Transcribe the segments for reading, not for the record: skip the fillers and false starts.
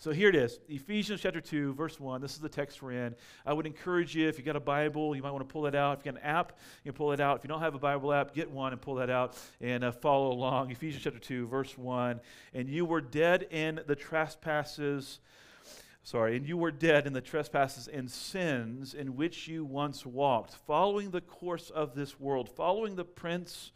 So here it is, Ephesians chapter 2, verse 1. This is the text we're in. I would encourage you, if you got a Bible, you might want to pull that out. If you got an app, you can pull it out. If you don't have a Bible app, get one and pull that out and follow along. Ephesians chapter 2, verse 1. And you were dead in the trespasses. And you were dead in the trespasses and sins in which you once walked, following the course of this world, following the prince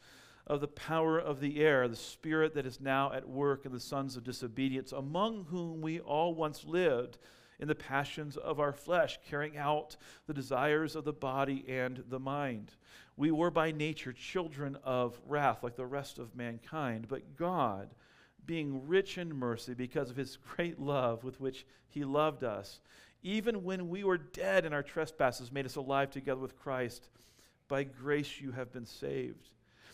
of the power of the air, the spirit that is now at work in the sons of disobedience, among whom we all once lived in the passions of our flesh, carrying out the desires of the body and the mind. We were by nature children of wrath, like the rest of mankind, but God, being rich in mercy because of his great love with which he loved us, even when we were dead in our trespasses, made us alive together with Christ. By grace you have been saved.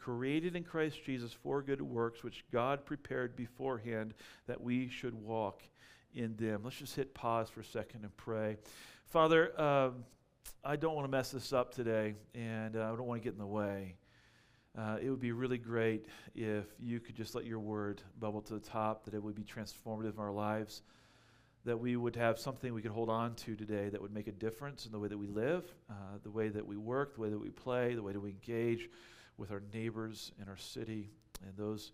created in Christ Jesus for good works, which God prepared beforehand that we should walk in them. Let's just hit pause for a second and pray. Father, I don't want to mess this up today, and I don't want to get in the way. It would be really great if you could just let your word bubble to the top, that it would be transformative in our lives, that we would have something we could hold on to today that would make a difference in the way that we live, the way that we work, the way that we play, the way that we engage with our neighbors in our city and those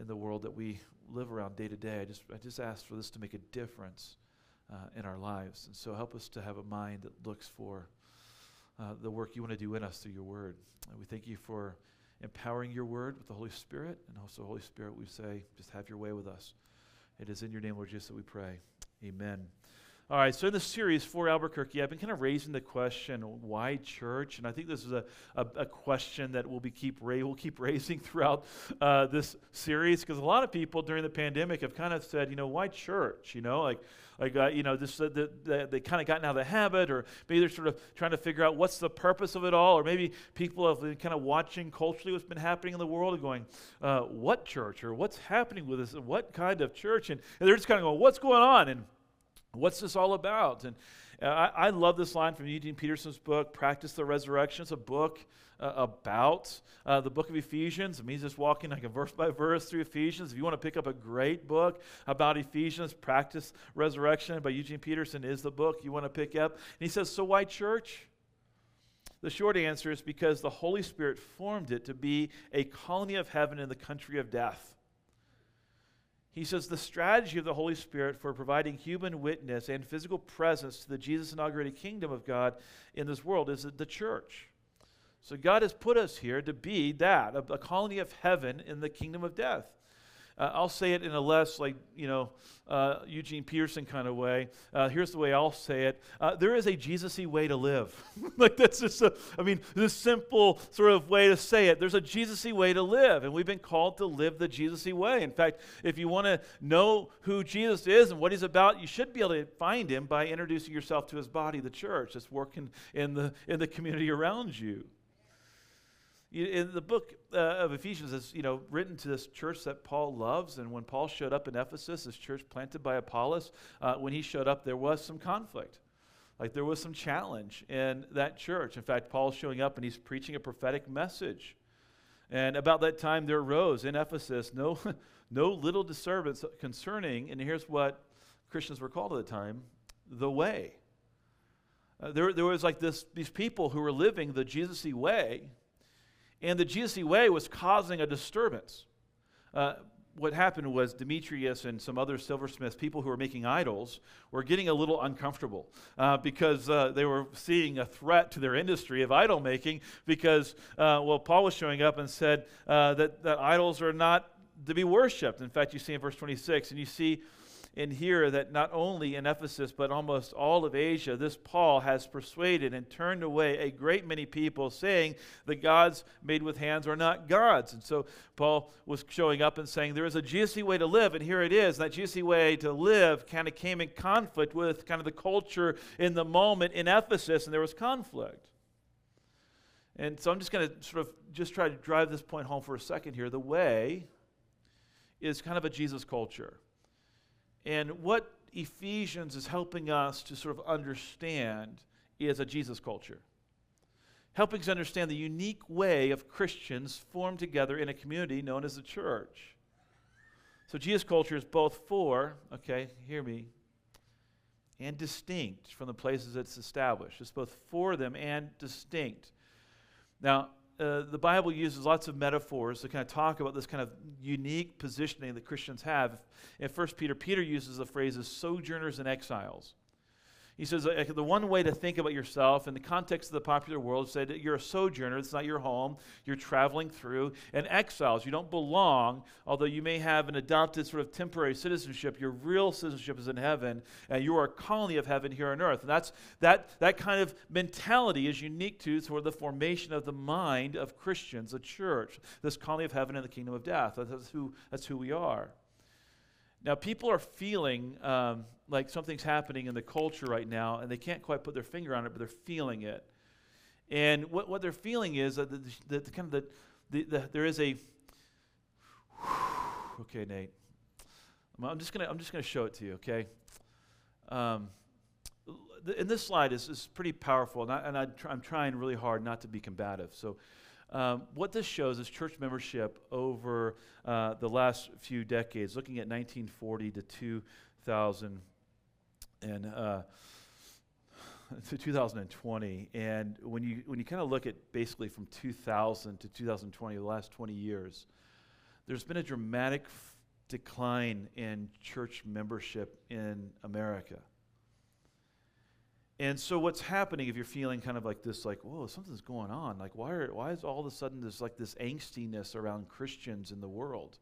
in the world that we live around day to day. I just ask for this to make a difference in our lives. And so help us to have a mind that looks for the work you want to do in us through your word. And we thank you for empowering your word with the Holy Spirit. And also, Holy Spirit, we say, just have your way with us. It is in your name, Lord Jesus, that we pray. Amen. All right, so in this series for Albuquerque, I've been kind of raising the question, why church? And I think this is a question that we'll keep raising throughout this series, because a lot of people during the pandemic have kind of said, you know, why church? You know, they kind of gotten out of the habit, or maybe they're sort of trying to figure out what's the purpose of it all, or maybe people have been kind of watching culturally what's been happening in the world and going, what church? Or what's happening with us? What kind of church? And they're just kind of going, what's going on? And what's this all about? And I love this line from Eugene Peterson's book, Practice the Resurrection. It's a book about the book of Ephesians. I mean, he's just walking like a verse by verse through Ephesians. If you want to pick up a great book about Ephesians, Practice Resurrection by Eugene Peterson is the book you want to pick up. And he says, so why church? The short answer is because the Holy Spirit formed it to be a colony of heaven in the country of death. He says the strategy of the Holy Spirit for providing human witness and physical presence to the Jesus-inaugurated kingdom of God in this world is the church. So God has put us here to be that, a colony of heaven in the kingdom of death. I'll say it in a less Eugene Peterson kind of way. Here's the way I'll say it. There is a Jesus-y way to live. This simple sort of way to say it. There's a Jesus-y way to live, and we've been called to live the Jesus-y way. In fact, if you want to know who Jesus is and what he's about, you should be able to find him by introducing yourself to his body, the church, that's working in the community around you. In the book of Ephesians is, written to this church that Paul loves, and when Paul showed up in Ephesus, this church planted by Apollos, when he showed up, there was some conflict. There was some challenge in that church. In fact, Paul's showing up and he's preaching a prophetic message. And about that time there arose in Ephesus no little disturbance concerning, and here's what Christians were called at the time, the way. There was these people who were living the Jesus-y way. And the Jesus-y way was causing a disturbance. What happened was Demetrius and some other silversmiths, people who were making idols, were getting a little uncomfortable because they were seeing a threat to their industry of idol making because, Paul was showing up and said that idols are not to be worshipped. In fact, you see in verse 26, and you see in here that not only in Ephesus, but almost all of Asia, this Paul has persuaded and turned away a great many people, saying the gods made with hands are not gods. And so Paul was showing up and saying there is a GSC way to live, and here it is. And that GSC way to live kind of came in conflict with kind of the culture in the moment in Ephesus, and there was conflict. And so I'm just going to sort of just try to drive this point home for a second here. The way is kind of a Jesus culture. And what Ephesians is helping us to sort of understand is a Jesus culture. Helping us understand the unique way of Christians formed together in a community known as the church. So Jesus culture is both for, okay, hear me, and distinct from the places it's established. It's both for them and distinct. Now, the Bible uses lots of metaphors to kind of talk about this kind of unique positioning that Christians have. In 1 Peter, Peter uses the phrases sojourners and exiles. He says the one way to think about yourself in the context of the popular world is that you're a sojourner. It's not your home. You're traveling through. And exiles, you don't belong, although you may have an adopted sort of temporary citizenship. Your real citizenship is in heaven, and you are a colony of heaven here on earth. And that kind of mentality is unique to sort of the formation of the mind of Christians, the church, this colony of heaven and the kingdom of death. That's who we are. Now, people are feeling like something's happening in the culture right now, and they can't quite put their finger on it, but they're feeling it. And what they're feeling is that there is a. Okay, Nate, I'm just gonna show it to you. Okay, and this slide is pretty powerful, and I'm trying really hard not to be combative. So. What this shows is church membership over the last few decades, looking at 1940 to 2020. And when you kind of look at basically from 2000 to 2020, the last 20 years, there's been a dramatic decline in church membership in America. And so what's happening if you're feeling kind of like this, like, whoa, something's going on. Like, why is all of a sudden there's like this angstiness around Christians in the world?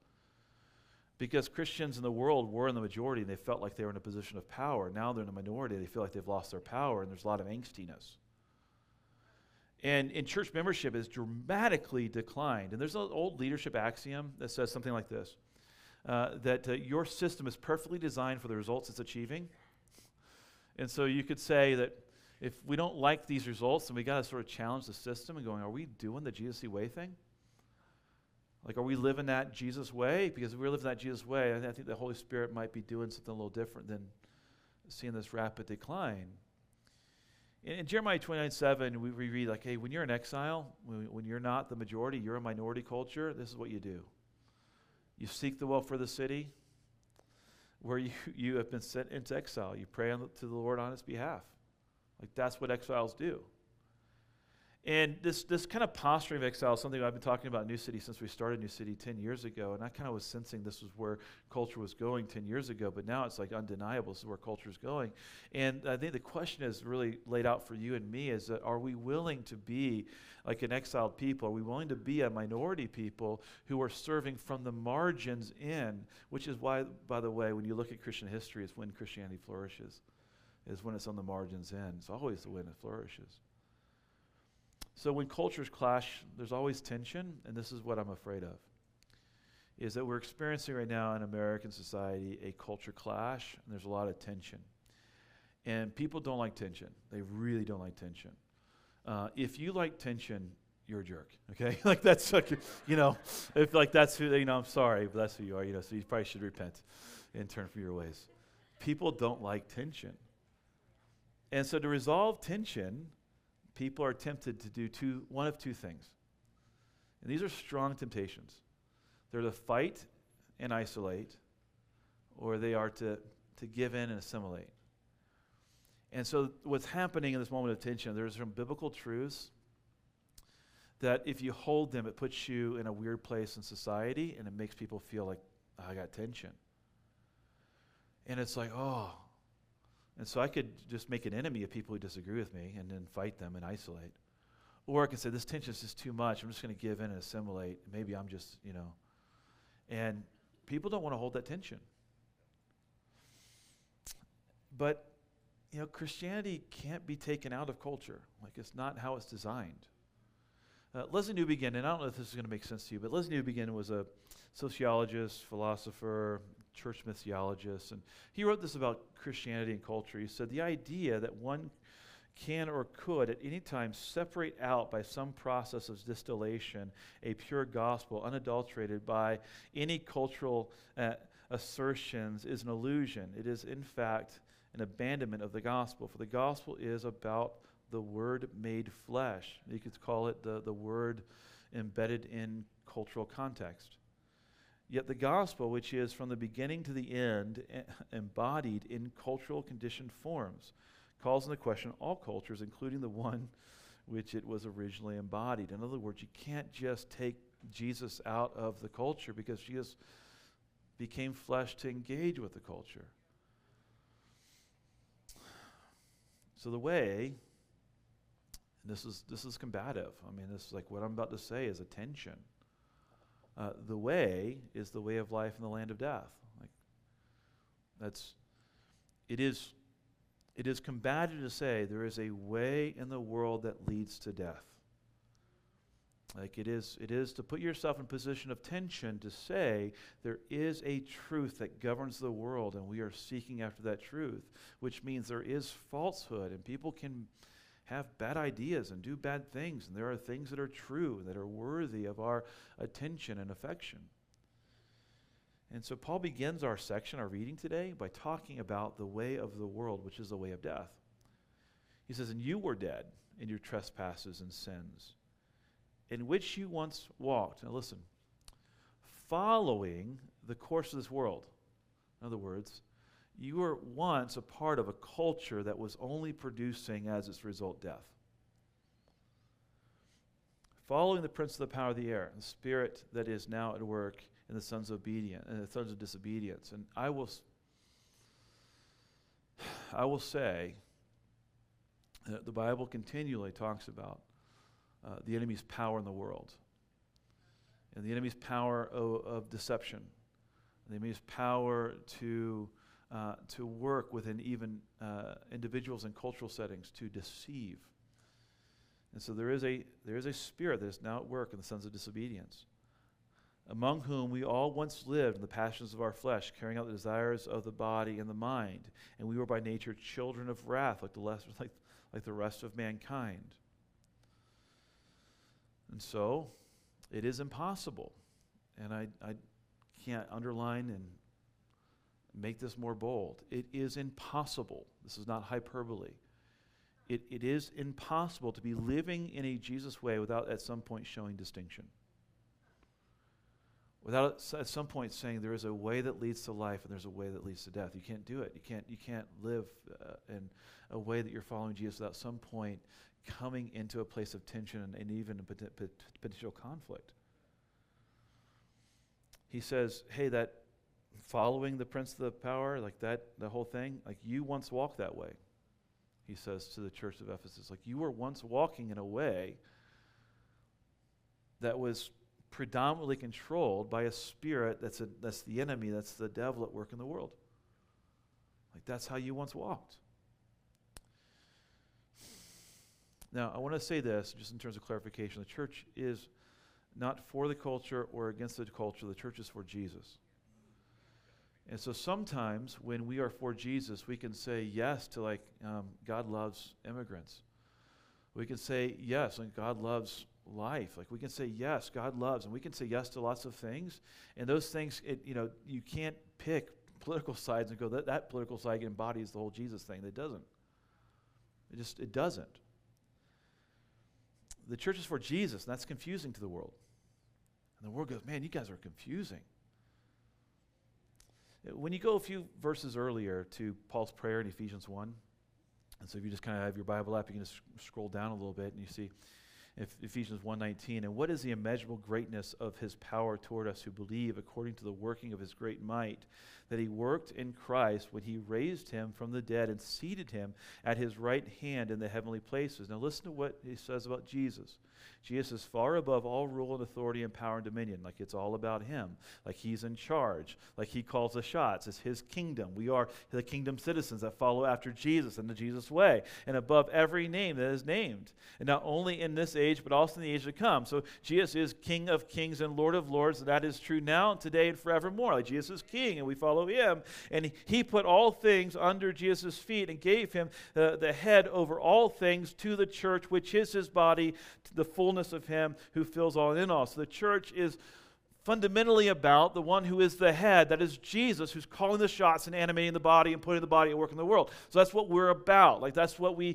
Because Christians in the world were in the majority, and they felt like they were in a position of power. Now they're in a minority. They feel like they've lost their power, and there's a lot of angstiness. And church membership has dramatically declined. And there's an old leadership axiom that says something like this, that your system is perfectly designed for the results it's achieving. And so you could say that if we don't like these results, then we got to sort of challenge the system and going, are we doing the Jesus-y way thing? Like, are we living that Jesus way? Because if we're living that Jesus way, I think the Holy Spirit might be doing something a little different than seeing this rapid decline. In Jeremiah 29:7, we read, like, hey, when you're in exile, when you're not the majority, you're a minority culture, this is what you do. You seek the welfare of the city, where you have been sent into exile. You pray to the Lord on its behalf. Like, that's what exiles do. And this kind of posturing of exile is something I've been talking about in New City since we started New City 10 years ago, and I kind of was sensing this was where culture was going 10 years ago, but now it's like undeniable this is where culture is going. And I think the question is really laid out for you and me is that are we willing to be like an exiled people? Are we willing to be a minority people who are serving from the margins in, which is why, by the way, when you look at Christian history, it's when Christianity flourishes, is when it's on the margins in. It's always the way it flourishes. So when cultures clash, there's always tension, and this is what I'm afraid of, is that we're experiencing right now in American society a culture clash, and there's a lot of tension. And people don't like tension. They really don't like tension. If you like tension, you're a jerk, okay? Like, that's, like, you know, if, like, that's who, you know, I'm sorry, but that's who you are, you know, so you probably should repent and turn from your ways. People don't like tension. And so to resolve tension, people are tempted to do one of two things. And these are strong temptations. They're to fight and isolate, or they are to give in and assimilate. And so what's happening in this moment of tension, there's some biblical truths that if you hold them, it puts you in a weird place in society, and it makes people feel like, oh, I got tension. And it's like, oh. And so I could just make an enemy of people who disagree with me and then fight them and isolate. Or I could say, this tension is just too much. I'm just going to give in and assimilate. Maybe I'm just, you know. And people don't want to hold that tension. But, you know, Christianity can't be taken out of culture. Like, it's not how it's designed. Leslie Newbigin, and I don't know if this is going to make sense to you, but Leslie Newbigin was a sociologist, philosopher, church missiologist, and he wrote this about Christianity and culture. He said, the idea that one can or could at any time separate out by some process of distillation a pure gospel unadulterated by any cultural assertions is an illusion. It is, in fact, an abandonment of the gospel, for the gospel is about the Word made flesh. You could call it the Word embedded in cultural context. Yet the gospel, which is from the beginning to the end embodied in cultural conditioned forms, calls into question all cultures, including the one which it was originally embodied. In other words, you can't just take Jesus out of the culture because Jesus became flesh to engage with the culture. So the way, and this is combative. I mean, this is like what I'm about to say is a tension. The way is the way of life in the land of death. Like it is combative to say there is a way in the world that leads to death. Like it is to put yourself in a position of tension to say there is a truth that governs the world and we are seeking after that truth, which means there is falsehood and people can have bad ideas and do bad things, and there are things that are true that are worthy of our attention and affection. And so Paul begins our section, our reading today, by talking about the way of the world, which is the way of death. He says, and you were dead in your trespasses and sins, in which you once walked. Now listen, following the course of this world. In other words, you were once a part of a culture that was only producing as its result death. Following the prince of the power of the air, the spirit that is now at work in the sons of obedience and the sons of disobedience. And I will say that the Bible continually talks about the enemy's power in the world, and the enemy's power of deception, and the enemy's power to work within even individuals in cultural settings to deceive. And so there is a spirit that is now at work in the sons of disobedience, among whom we all once lived in the passions of our flesh, carrying out the desires of the body and the mind, and we were by nature children of wrath, like the rest of mankind. And so it is impossible, and I can't underline and make this more bold. It is impossible. This is not hyperbole. It is impossible to be living in a Jesus way without at some point showing distinction. Without at some point saying there is a way that leads to life and there's a way that leads to death. You can't do it. You can't live in a way that you're following Jesus without some point coming into a place of tension and even potential conflict. He says, hey, that following the prince of the power, like that, the whole thing, like you once walked that way. He says to the church of Ephesus, like you were once walking in a way that was predominantly controlled by a spirit that's the enemy, that's the devil at work in the world. Like that's how you once walked. Now, I want to say this just in terms of clarification. The church is not for the culture or against the culture. The church is for Jesus. And so sometimes when we are for Jesus, we can say yes to like God loves immigrants. We can say yes, and God loves life. Like we can say yes, God loves, and we can say yes to lots of things. And those things, you can't pick political sides and go that political side embodies the whole Jesus thing. It doesn't. It doesn't. The church is for Jesus, and that's confusing to the world. And the world goes, man, you guys are confusing. When you go a few verses earlier to Paul's prayer in Ephesians 1, and so if you just kind of have your Bible app, you can just scroll down a little bit, and you see Ephesians 1:19, and what is the immeasurable greatness of his power toward us who believe, according to the working of his great might, that he worked in Christ when he raised him from the dead and seated him at his right hand in the heavenly places. Now listen to what he says about Jesus. Jesus is far above all rule and authority and power and dominion. Like it's all about him. Like he's in charge. Like he calls the shots. It's his kingdom. We are the kingdom citizens that follow after Jesus and the Jesus way, and above every name that is named. And not only in this age, but also in the age to come. So Jesus is King of kings and Lord of lords, and that is true now and today and forevermore. Like Jesus is king, and we follow him. And he put all things under Jesus' feet and gave him the head over all things to the church, which is his body, the fullness of him who fills all in all. So the church is fundamentally about the one who is the head, that is Jesus, who's calling the shots and animating the body and putting the body at work in the world. So that's what we're about. Like that's what we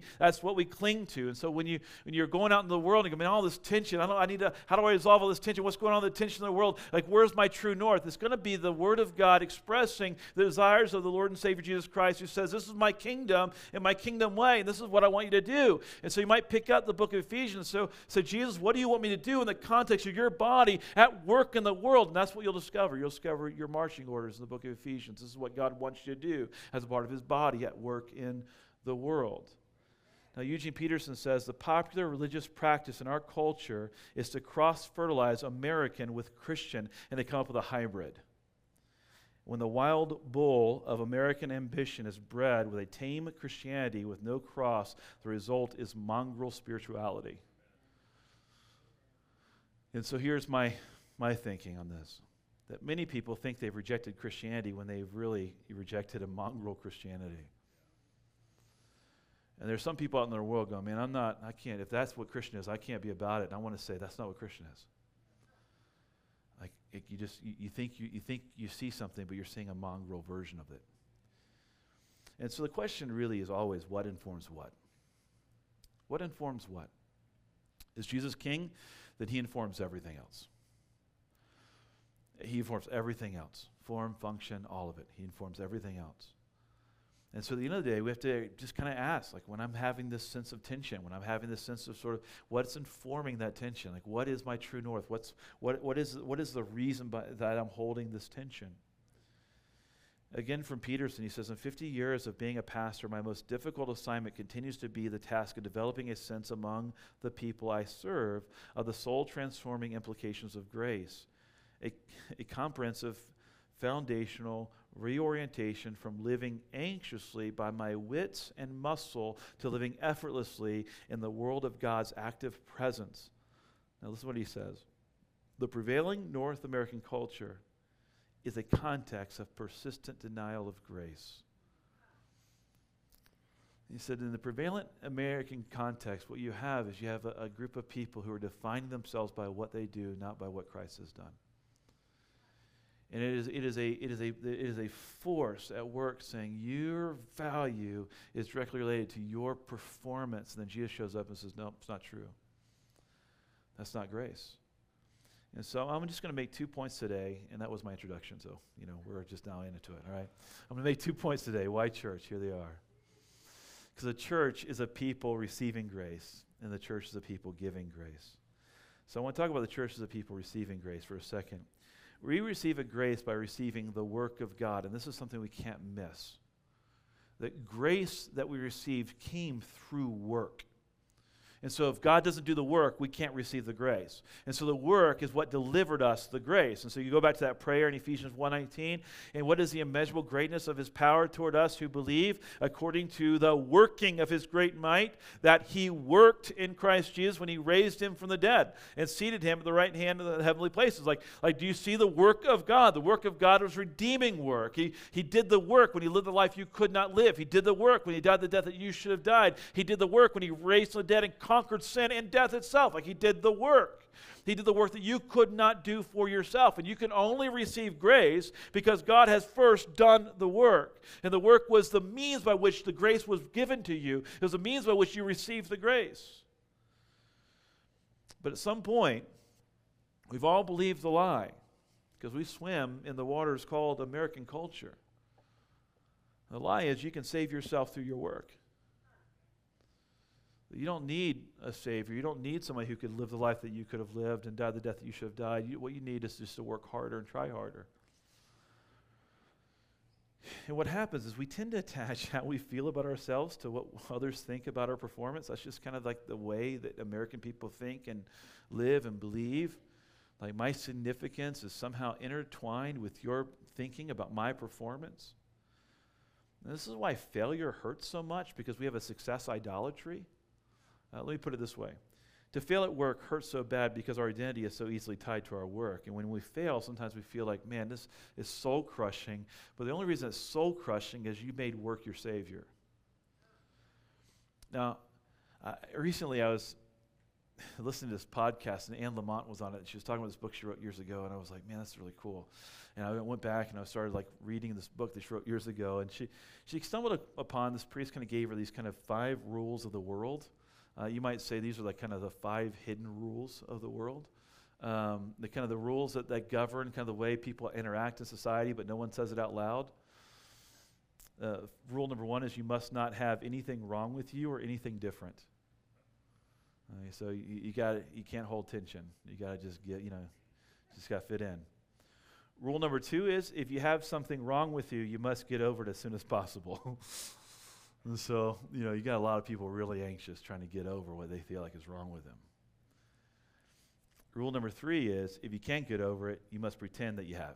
cling to. And so when you're going out in the world and you're going, all this tension, how do I resolve all this tension? What's going on with the tension in the world? Like, where's my true north? It's going to be the Word of God expressing the desires of the Lord and Savior Jesus Christ, who says, this is my kingdom and my kingdom way, and this is what I want you to do. And so you might pick up the book of Ephesians. So Jesus, what do you want me to do in the context of your body at work in the world? And that's what you'll discover. You'll discover your marching orders in the book of Ephesians. This is what God wants you to do as a part of his body at work in the world. Now, Eugene Peterson says, the popular religious practice in our culture is to cross-fertilize American with Christian, and they come up with a hybrid. When the wild bull of American ambition is bred with a tame Christianity with no cross, the result is mongrel spirituality. And so here's my thinking on this, that many people think they've rejected Christianity when they've really rejected a mongrel Christianity. And there's some people out in the world going, man, I can't, if that's what Christian is, I can't be about it. And I want to say, that's not what Christian is. Like, you think you see something, but you're seeing a mongrel version of it. And so the question really is always, what informs what? What informs what? Is Jesus king? Then he informs everything else. He informs everything else. Form, function, all of it. He informs everything else. And so at the end of the day, we have to just kind of ask, like, when I'm having this sense of tension, when I'm having this sense of sort of what's informing that tension, like, what is my true north? What is the reason that I'm holding this tension? Again, from Peterson, he says, in 50 years of being a pastor, my most difficult assignment continues to be the task of developing a sense among the people I serve of the soul-transforming implications of grace. A comprehensive, foundational reorientation from living anxiously by my wits and muscle to living effortlessly in the world of God's active presence. Now listen to what he says. The prevailing North American culture is a context of persistent denial of grace. He said, in the prevalent American context, what you have is you have a group of people who are defining themselves by what they do, not by what Christ has done. And it is a force at work saying your value is directly related to your performance. And then Jesus shows up and says, no, it's not true. That's not grace. And so I'm just going to make 2 points today, and that was my introduction. So, we're just now into it, all right? I'm going to make 2 points today. Why church? Here they are. Because the church is a people receiving grace, and the church is a people giving grace. So I want to talk about the church as a people receiving grace for a second. We receive a grace by receiving the work of God, and this is something we can't miss. The grace that we received came through work. And so if God doesn't do the work, we can't receive the grace. And so the work is what delivered us the grace. And so you go back to that prayer in Ephesians 1:19, and what is the immeasurable greatness of his power toward us who believe, according to the working of his great might, that he worked in Christ Jesus when he raised him from the dead and seated him at the right hand of the heavenly places. Like do you see the work of God? The work of God was redeeming work. He did the work when he lived the life you could not live. He did the work when he died the death that you should have died. He did the work when he raised from the dead and conquered sin and death itself. Like he did the work. He did the work that you could not do for yourself. And you can only receive grace because God has first done the work. And the work was the means by which the grace was given to you. It was the means by which you received the grace. But at some point, we've all believed the lie because we swim in the waters called American culture. The lie is you can save yourself through your work. You don't need a Savior. You don't need somebody who could live the life that you could have lived and die the death that you should have died. What you need is just to work harder and try harder. And what happens is we tend to attach how we feel about ourselves to what others think about our performance. That's just kind of like the way that American people think and live and believe. Like, my significance is somehow intertwined with your thinking about my performance. And this is why failure hurts so much, because we have a success idolatry. Let me put it this way. To fail at work hurts so bad because our identity is so easily tied to our work. And when we fail, sometimes we feel like, man, this is soul-crushing. But the only reason it's soul-crushing is you made work your savior. Now, recently I was listening to this podcast, and Anne Lamott was on it. She was talking about this book she wrote years ago, and I was like, man, that's really cool. And I went back, and I started like reading this book that she wrote years ago. And she stumbled upon this priest, kind of gave her these kind of 5 rules of the world. You might say these are like kind of the 5 hidden rules of the world. The kind of the rules that govern kind of the way people interact in society, but no one says it out loud. Rule number 1 is you must not have anything wrong with you or anything different. So you can't hold tension. You got to just get, just got to fit in. Rule number 2 is if you have something wrong with you, you must get over it as soon as possible. And so, you got a lot of people really anxious trying to get over what they feel like is wrong with them. Rule number 3 is, if you can't get over it, you must pretend that you have.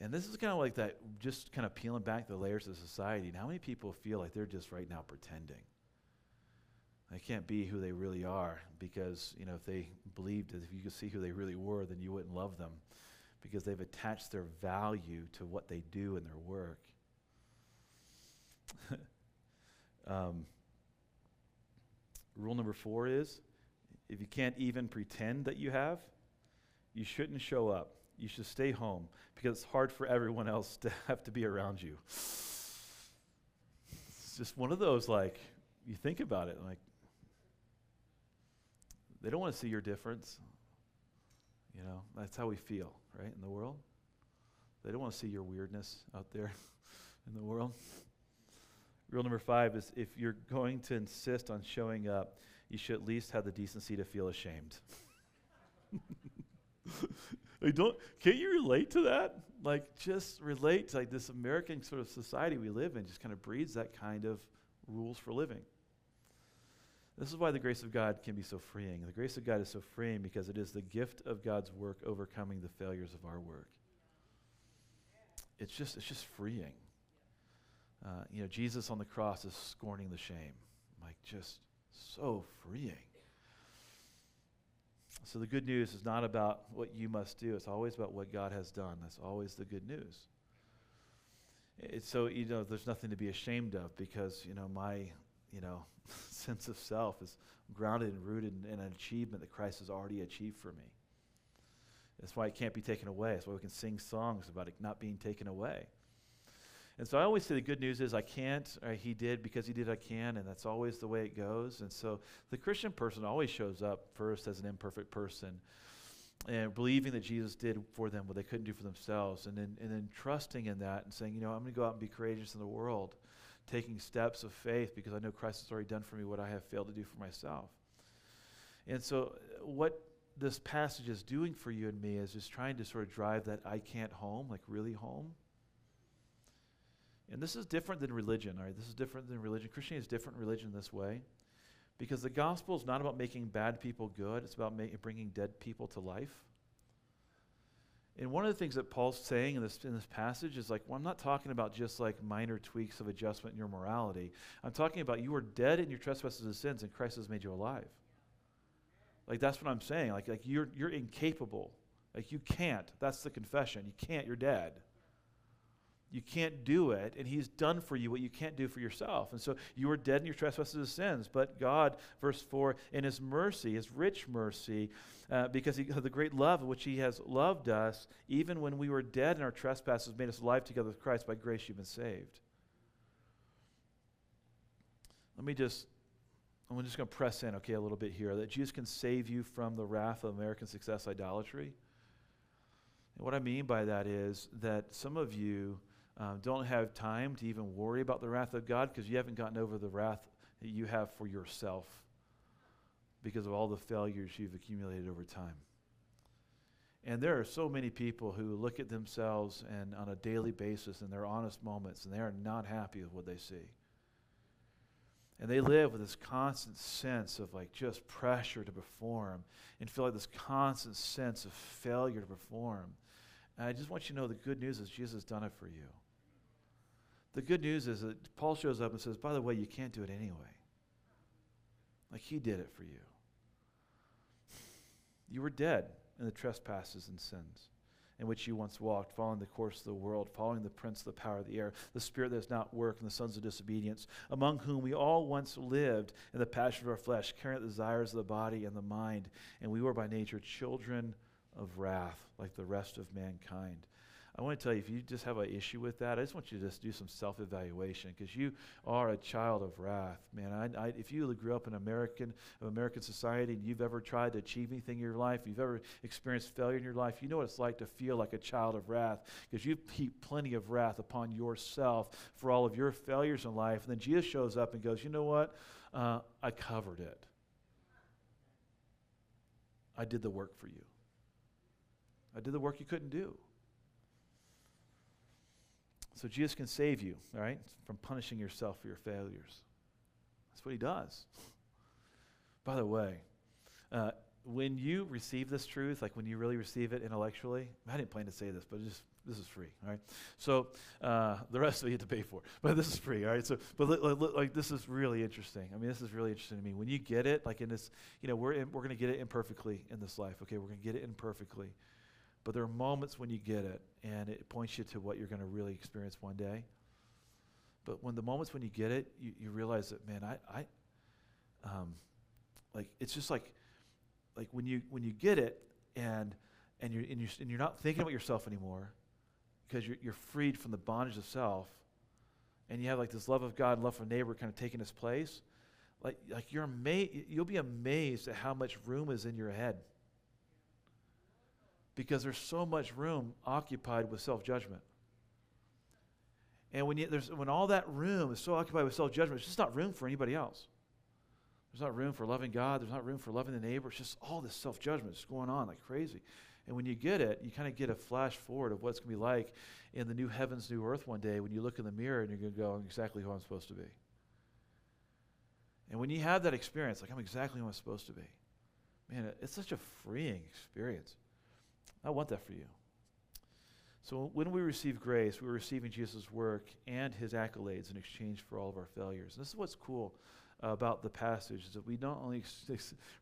And this is kind of like that, just kind of peeling back the layers of society. And how many people feel like they're just right now pretending? They can't be who they really are because, if they believed that if you could see who they really were, then you wouldn't love them, because they've attached their value to what they do in their work. Rule number 4 is, if you can't even pretend that you have, you shouldn't show up. You should stay home, because it's hard for everyone else to have to be around you. It's just one of those, like, you think about it, like, they don't want to see your difference. That's how we feel, right, in the world. They don't want to see your weirdness out there in the world. Rule number 5 is, if you're going to insist on showing up, you should at least have the decency to feel ashamed. Can't you relate to that? Like, just relate to like this American sort of society we live in just kind of breeds that kind of rules for living. This is why the grace of God can be so freeing. The grace of God is so freeing because it is the gift of God's work overcoming the failures of our work. It's just freeing. Jesus on the cross is scorning the shame. Like, just so freeing. So the good news is not about what you must do. It's always about what God has done. That's always the good news. It's so, there's nothing to be ashamed of, because, my, sense of self is grounded and rooted in an achievement that Christ has already achieved for me. That's why it can't be taken away. That's why we can sing songs about it not being taken away. And so I always say the good news is I can't, or he did, because he did I can, and that's always the way it goes. And so the Christian person always shows up first as an imperfect person, and believing that Jesus did for them what they couldn't do for themselves, and then trusting in that and saying, I'm going to go out and be courageous in the world, taking steps of faith because I know Christ has already done for me what I have failed to do for myself. And so what this passage is doing for you and me is just trying to sort of drive that I can't home, like really home. And this is different than religion, all right? This is different than religion. Christianity is different than religion this way, because the gospel is not about making bad people good. It's about bringing dead people to life. And one of the things that Paul's saying in this passage is like, well, I'm not talking about just like minor tweaks of adjustment in your morality. I'm talking about you were dead in your trespasses and sins, and Christ has made you alive. Like, that's what I'm saying. Like you're incapable. Like, you can't. That's the confession. You can't. You're dead. You can't do it, and he's done for you what you can't do for yourself. And so you are dead in your trespasses and sins, but God, verse 4, in his mercy, his rich mercy, because of the great love in which he has loved us, even when we were dead in our trespasses, made us alive together with Christ. By grace you've been saved. I'm just going to press in, okay, a little bit here, that Jesus can save you from the wrath of American success idolatry. And what I mean by that is that some of you don't have time to even worry about the wrath of God because you haven't gotten over the wrath that you have for yourself because of all the failures you've accumulated over time. And there are so many people who look at themselves and on a daily basis in their honest moments, and they are not happy with what they see. And they live with this constant sense of like just pressure to perform and feel like this constant sense of failure to perform. And I just want you to know the good news is Jesus has done it for you. The good news is that Paul shows up and says, by the way, you can't do it anyway. Like he did it for you. You were dead in the trespasses and sins in which you once walked, following the course of the world, following the prince of the power of the air, the spirit that does not work, and the sons of disobedience, among whom we all once lived in the passion of our flesh, carrying the desires of the body and the mind, and we were by nature children of wrath, like the rest of mankind. I want to tell you, if you just have an issue with that, I just want you to just do some self-evaluation, because you are a child of wrath. Man, if you grew up in American society and you've ever tried to achieve anything in your life, you've ever experienced failure in your life, you know what it's like to feel like a child of wrath, because you've heaped plenty of wrath upon yourself for all of your failures in life. And then Jesus shows up and goes, you know what? I covered it. I did the work for you. I did the work you couldn't do. So Jesus can save you, all right, from punishing yourself for your failures. That's what he does. By the way, when you receive this truth, like when you really receive it intellectually, I didn't plan to say this, but this is free, all right? So the rest of it you have to pay for, but this is free, all right? So, but this is really interesting. I mean, this is really interesting to me. When you get it, like in this, you know, we're going to get it imperfectly in this life, okay? We're going to get it imperfectly. But there are moments when you get it, and it points you to what you're going to really experience one day. But when the moments when you get it, you realize that, man, I it's just like when you get it, and you're not thinking about yourself anymore, because you're freed from the bondage of self, and you have like this love of God, love for neighbor, kind of taking its place. Like you'll be amazed at how much room is in your head. Because there's so much room occupied with self-judgment. And when all that room is so occupied with self-judgment, it's just not room for anybody else. There's not room for loving God. There's not room for loving the neighbor. It's just all this self-judgment just going on like crazy. And when you get it, you kind of get a flash forward of what's going to be like in the new heavens, new earth one day when you look in the mirror and you're going to go, I'm exactly who I'm supposed to be. And when you have that experience, like I'm exactly who I'm supposed to be, man, it's such a freeing experience. I want that for you. So when we receive grace, we're receiving Jesus' work and his accolades in exchange for all of our failures. And this is what's cool about the passage, is that we don't only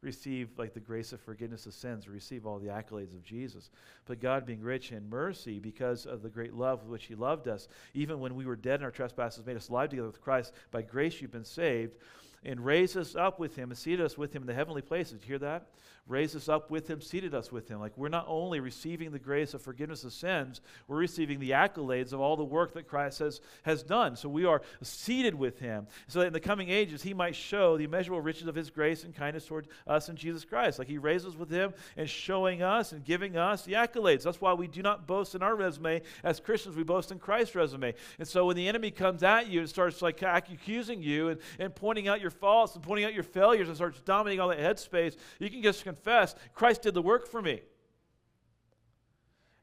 receive like the grace of forgiveness of sins, we receive all the accolades of Jesus. But God being rich in mercy, because of the great love with which he loved us, even when we were dead in our trespasses, made us alive together with Christ. By grace you've been saved. And raised us up with him and seated us with him in the heavenly places. Did you hear that? Raised us up with him, seated us with him. Like we're not only receiving the grace of forgiveness of sins, we're receiving the accolades of all the work that Christ has done. So we are seated with him, so that in the coming ages he might show the immeasurable riches of his grace and kindness toward us in Jesus Christ. Like he raised us with him and showing us and giving us the accolades. That's why we do not boast in our resume. As Christians, we boast in Christ's resume. And so when the enemy comes at you and starts like accusing you and pointing out your faults and pointing out your failures and starts dominating all that headspace, you can just confess, Christ did the work for me.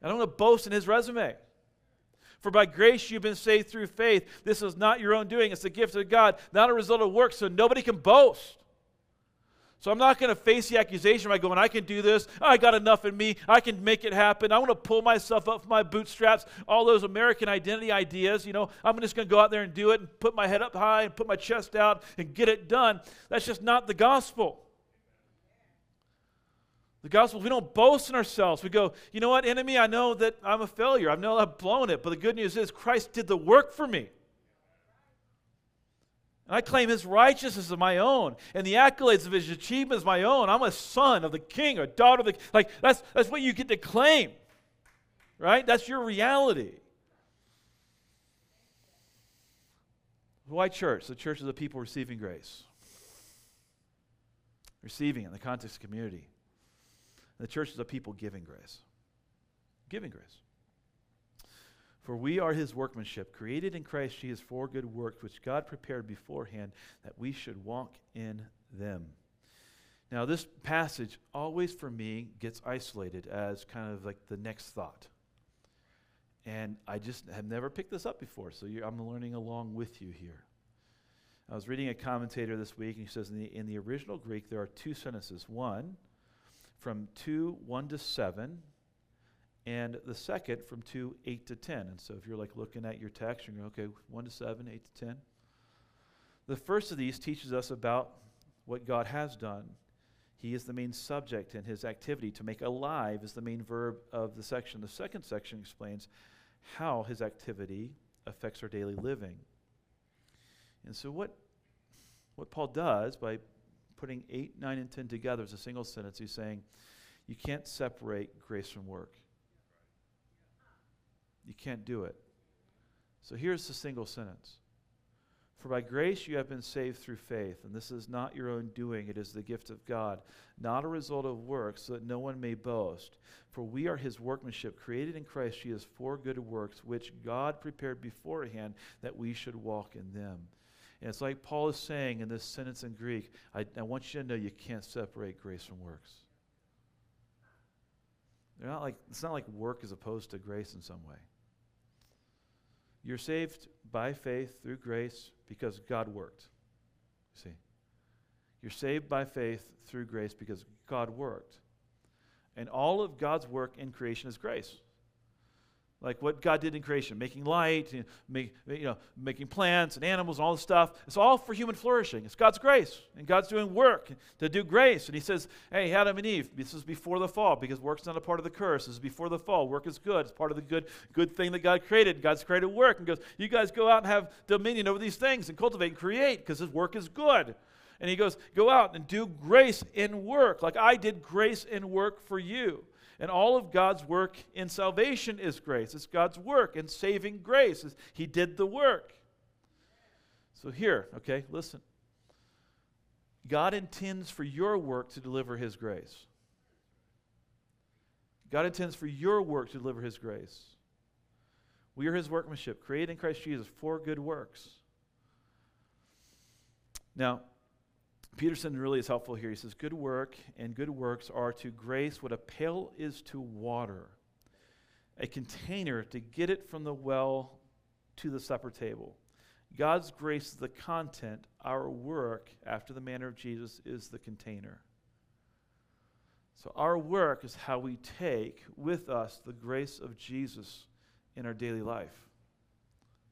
And I'm going to boast in his resume. For by grace you've been saved through faith. This is not your own doing. It's the gift of God, not a result of works, so nobody can boast. So I'm not going to face the accusation by going, I can do this. I got enough in me. I can make it happen. I want to pull myself up from my bootstraps. All those American identity ideas, you know, I'm just going to go out there and do it and put my head up high and put my chest out and get it done. That's just not the gospel. The gospel, we don't boast in ourselves. We go, you know what, enemy, I know that I'm a failure. I know I've blown it. But the good news is Christ did the work for me. And I claim his righteousness is my own, and the accolades of his achievements my own. I'm a son of the king, a daughter of the king. Like, that's what you get to claim, right? That's your reality. Why church? The church is the people receiving grace. Receiving it in the context of community. The church is the people giving grace. Giving grace. For we are his workmanship, created in Christ Jesus for good works, which God prepared beforehand that we should walk in them. Now, this passage always, for me, gets isolated as kind of like the next thought. And I just have never picked this up before, so I'm learning along with you here. I was reading a commentator this week, and he says in the original Greek, there are two sentences. One, from 2:1 to 7, and the second from 2:8 to 10. And so if you're like looking at your text, and you're okay, 1 to 7, 8 to 10. The first of these teaches us about what God has done. He is the main subject, and his activity to make alive is the main verb of the section. The second section explains how his activity affects our daily living. And so what Paul does by putting 8, 9, and 10 together as a single sentence, he's saying you can't separate grace from work. You can't do it. So here's the single sentence. For by grace you have been saved through faith, and this is not your own doing, it is the gift of God, not a result of works, so that no one may boast. For we are his workmanship, created in Christ Jesus for good works, which God prepared beforehand that we should walk in them. And it's like Paul is saying in this sentence in Greek, I want you to know you can't separate grace from works. They're not like, it's not like work is opposed to grace in some way. You're saved by faith through grace because God worked. See? You're saved by faith through grace because God worked. And all of God's work in creation is grace. Like what God did in creation, making light, making plants and animals and all this stuff. It's all for human flourishing. It's God's grace. And God's doing work to do grace. And he says, hey, Adam and Eve, this is before the fall because work's not a part of the curse. This is before the fall. Work is good. It's part of the good thing that God created. God's created work and goes, you guys go out and have dominion over these things and cultivate and create because this work is good. And he goes, go out and do grace in work like I did grace in work for you. And all of God's work in salvation is grace. It's God's work in saving grace. He did the work. So here, okay, listen. God intends for your work to deliver his grace. God intends for your work to deliver his grace. We are his workmanship, created in Christ Jesus for good works. Now, Peterson really is helpful here. He says, good work and good works are to grace what a pail is to water, a container to get it from the well to the supper table. God's grace is the content. Our work, after the manner of Jesus, is the container. So our work is how we take with us the grace of Jesus in our daily life.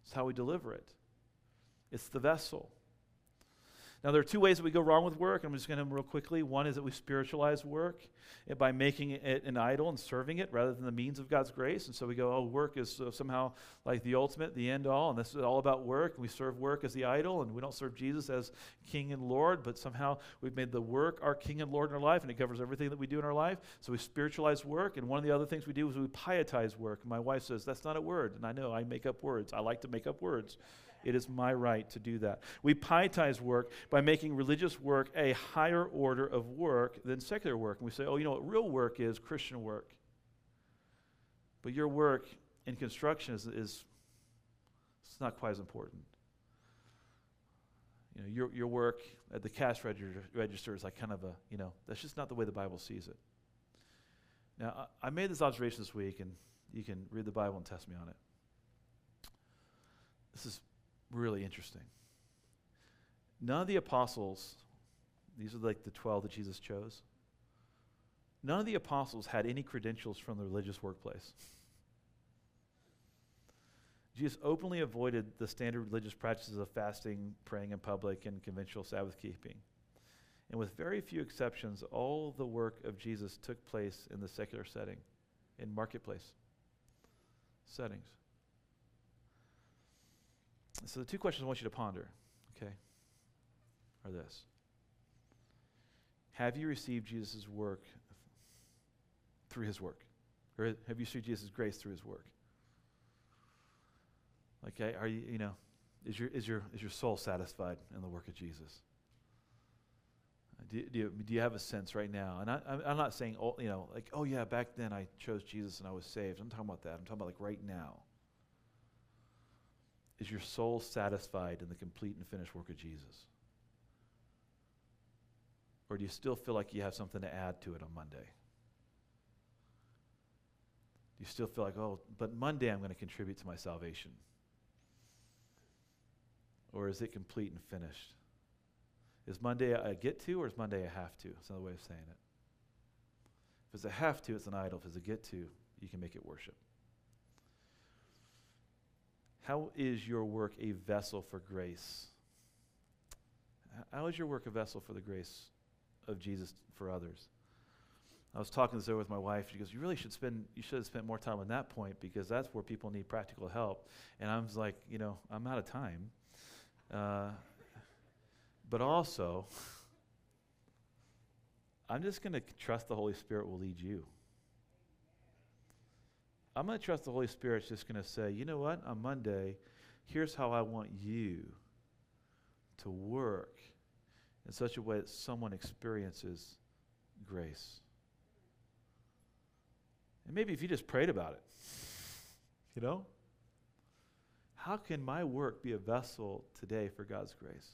It's how we deliver it. It's the vessel. Now, there are two ways that we go wrong with work. I'm just going to real quickly. One is that we spiritualize work by making it an idol and serving it rather than the means of God's grace. And so we go, oh, work is somehow like the ultimate, the end all, and this is all about work. And we serve work as the idol, and we don't serve Jesus as King and Lord, but somehow we've made the work our King and Lord in our life, and it covers everything that we do in our life. So we spiritualize work, and one of the other things we do is we pietize work. And my wife says, that's not a word, and I know I make up words. I like to make up words. It is my right to do that. We pietize work by making religious work a higher order of work than secular work. And we say, oh, you know what real work is? Christian work. But your work in construction is it's not quite as important. You know, your work at the cash register is like kind of a, you know, that's just not the way the Bible sees it. Now, I made this observation this week, and you can read the Bible and test me on it. This is really interesting. None of the apostles, these are like the 12 that Jesus chose, none of the apostles had any credentials from the religious workplace. Jesus openly avoided the standard religious practices of fasting, praying in public, and conventional Sabbath keeping. And with very few exceptions, all the work of Jesus took place in the secular setting, in marketplace settings. So the two questions I want you to ponder, okay, are this. Have you received Jesus' work through his work? Or have you received Jesus' grace through his work? Like, are you, you know, is your soul satisfied in the work of Jesus? Do you have a sense right now? And I'm not saying, you know, like, oh yeah, back then I chose Jesus and I was saved. I'm talking about that. I'm talking about like right now. Is your soul satisfied in the complete and finished work of Jesus? Or do you still feel like you have something to add to it on Monday? Do you still feel like, oh, but Monday I'm going to contribute to my salvation? Or is it complete and finished? Is Monday a get to or is Monday a have to? It's another way of saying it. If it's a have to, it's an idol. If it's a get to, you can make it worship. How is your work a vessel for grace? How is your work a vessel for the grace of Jesus for others? I was talking this over with my wife. She goes, "You really should spend. You should have spent more time on that point because that's where people need practical help." And I was like, "You know, I'm out of time." But also, I'm just going to trust the Holy Spirit will lead you. I'm going to trust the Holy Spirit's just going to say, you know what, on Monday, here's how I want you to work in such a way that someone experiences grace. And maybe if you just prayed about it, you know, how can my work be a vessel today for God's grace?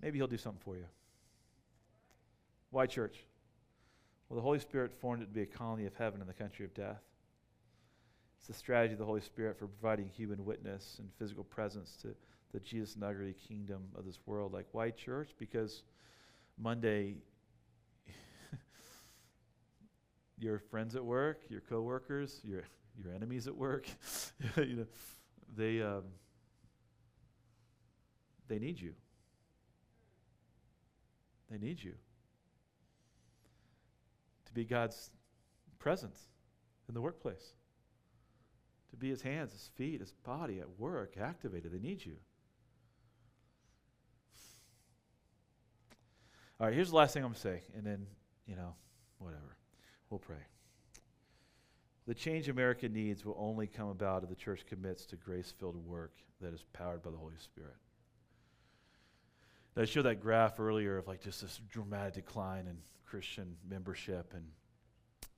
Maybe he'll do something for you. Why church? Well, the Holy Spirit formed it to be a colony of heaven in the country of death. It's the strategy of the Holy Spirit for providing human witness and physical presence to the Jesus nuggery kingdom of this world. Like, why church? Because Monday, your friends at work, your coworkers, your enemies at work, you know, they need you. They need you to be God's presence in the workplace, to be his hands, his feet, his body at work, activated. They need you. All right, here's the last thing I'm going to say, and then, you know, whatever. We'll pray. The change America needs will only come about if the church commits to grace-filled work that is powered by the Holy Spirit. I showed that graph earlier of like just this dramatic decline in Christian membership, and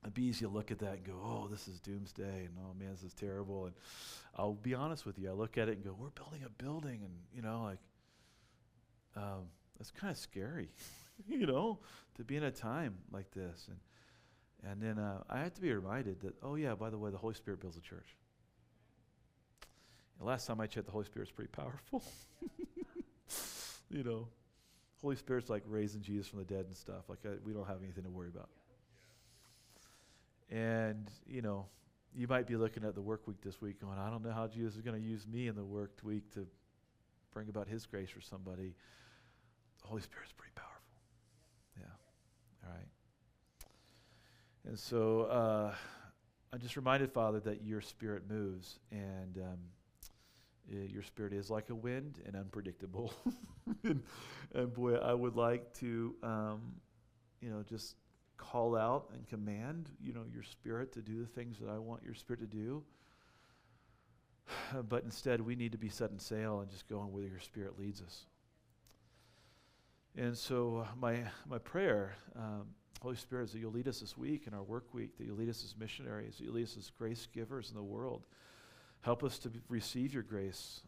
it'd be easy to look at that and go, oh, this is doomsday, and oh man, this is terrible. And I'll be honest with you, I look at it and go, we're building a building, and you know, like it's kind of scary, you know, to be in a time like this. And then I have to be reminded that, oh yeah, by the way, the Holy Spirit builds a church. And last time I checked, the Holy Spirit's pretty powerful. You know, Holy Spirit's like raising Jesus from the dead and stuff. Like, we don't have anything to worry about. Yeah. And, you know, you might be looking at the work week this week going, I don't know how Jesus is going to use me in the work week to bring about his grace for somebody. The Holy Spirit's pretty powerful. Yeah. All right. And so I'm just reminded, Father, that your Spirit moves, and your Spirit is like a wind and unpredictable. And boy, I would like to, you know, just call out and command, you know, your Spirit to do the things that I want your Spirit to do. But instead, we need to be setting sail and just going where your Spirit leads us. And so my prayer, Holy Spirit, is that you'll lead us this week in our work week, that you'll lead us as missionaries, that you'll lead us as grace givers in the world. Help us to receive your grace.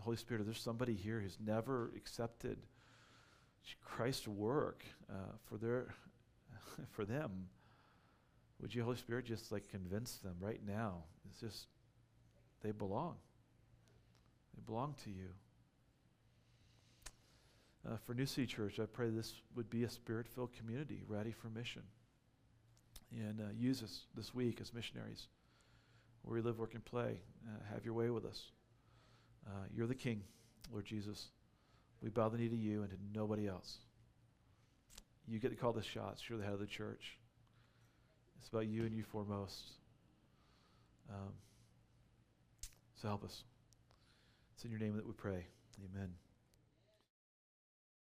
Holy Spirit, if there's somebody here who's never accepted Christ's work for them, would you, Holy Spirit, just like convince them right now? It's just, they belong. They belong to you. For New City Church, I pray this would be a Spirit-filled community ready for mission. And use us this week as missionaries. Where we live, work, and play. Have your way with us. You're the King, Lord Jesus. We bow the knee to you and to nobody else. You get to call the shots. You're the head of the church. It's about you and you foremost. So help us. It's in your name that we pray. Amen.